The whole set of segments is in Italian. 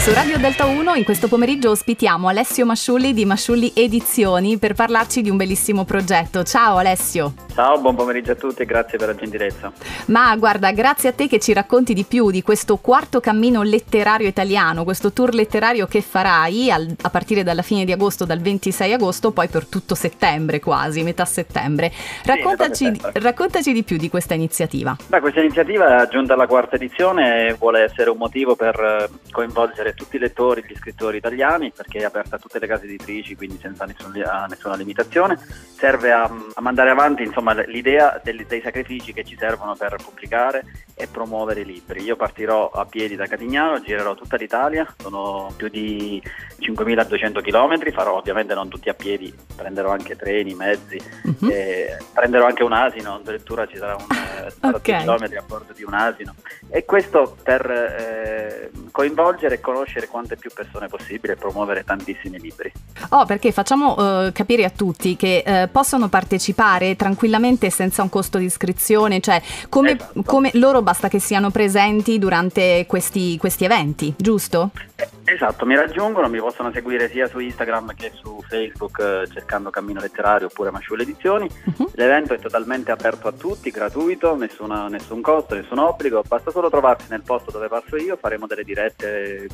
Su Radio Delta 1 in questo pomeriggio ospitiamo Alessio Masciulli di Masciulli Edizioni per parlarci di un bellissimo progetto. Ciao Alessio. Ciao, buon pomeriggio a tutti e grazie per la gentilezza. Ma guarda, grazie a te che ci racconti di più di questo quarto cammino letterario italiano, questo tour letterario che farai a partire dalla fine di agosto, dal 26 agosto, poi per tutto settembre quasi, metà settembre. Raccontaci di più di questa iniziativa. Beh, questa iniziativa è giunta alla quarta edizione e vuole essere un motivo per coinvolgere tutti i lettori, gli scrittori italiani, perché è aperta a tutte le case editrici, quindi senza nessuna limitazione. Serve a mandare avanti, insomma, l'idea dei sacrifici che ci servono per pubblicare e promuovere i libri. Io partirò a piedi da Catignano, girerò tutta l'Italia, sono più di 5.200 km, farò ovviamente non tutti a piedi, prenderò anche treni, mezzi, prenderò anche un asino, addirittura ci sarà un 30 km a bordo di un asino. E questo per coinvolgere e conoscere quante più persone possibile e promuovere tantissimi libri. Perché facciamo capire a tutti che possono partecipare tranquillamente senza un costo di iscrizione, cioè come loro basta che siano presenti durante questi eventi, giusto? Esatto, mi raggiungono, mi possono seguire sia su Instagram che su Facebook cercando Cammino Letterario oppure Masciulli Edizioni. L'evento è totalmente aperto a tutti, gratuito, nessun costo, nessun obbligo, basta solo trovarsi nel posto dove passo io. Faremo delle dirette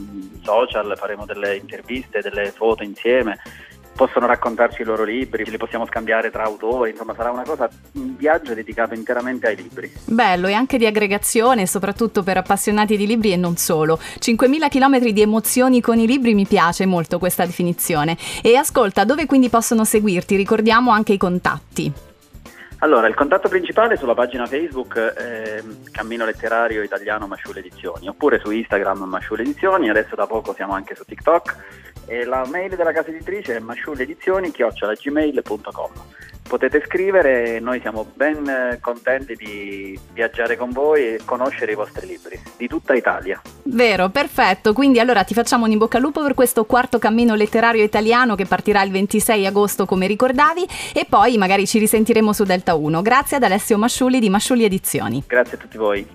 social, faremo delle interviste, delle foto insieme, possono raccontarci i loro libri, li possiamo scambiare tra autori, insomma sarà una cosa, un viaggio dedicato interamente ai libri. Bello, e anche di aggregazione, soprattutto per appassionati di libri e non solo. 5.000 chilometri di emozioni con i libri, mi piace molto questa definizione. E ascolta, dove quindi possono seguirti? Ricordiamo anche i contatti. Allora, il contatto principale è sulla pagina Facebook Cammino Letterario Italiano Masciulli Edizioni, oppure su Instagram Masciulli Edizioni, adesso da poco siamo anche su TikTok, e la mail della casa editrice è masciulliedizioni@gmail.com. Potete scrivere, noi siamo ben contenti di viaggiare con voi e conoscere i vostri libri di tutta Italia. Vero, perfetto, quindi allora ti facciamo un in bocca al lupo per questo quarto cammino letterario italiano che partirà il 26 agosto come ricordavi, e poi magari ci risentiremo su Delta 1. Grazie ad Alessio Masciulli di Masciulli Edizioni. Grazie a tutti voi.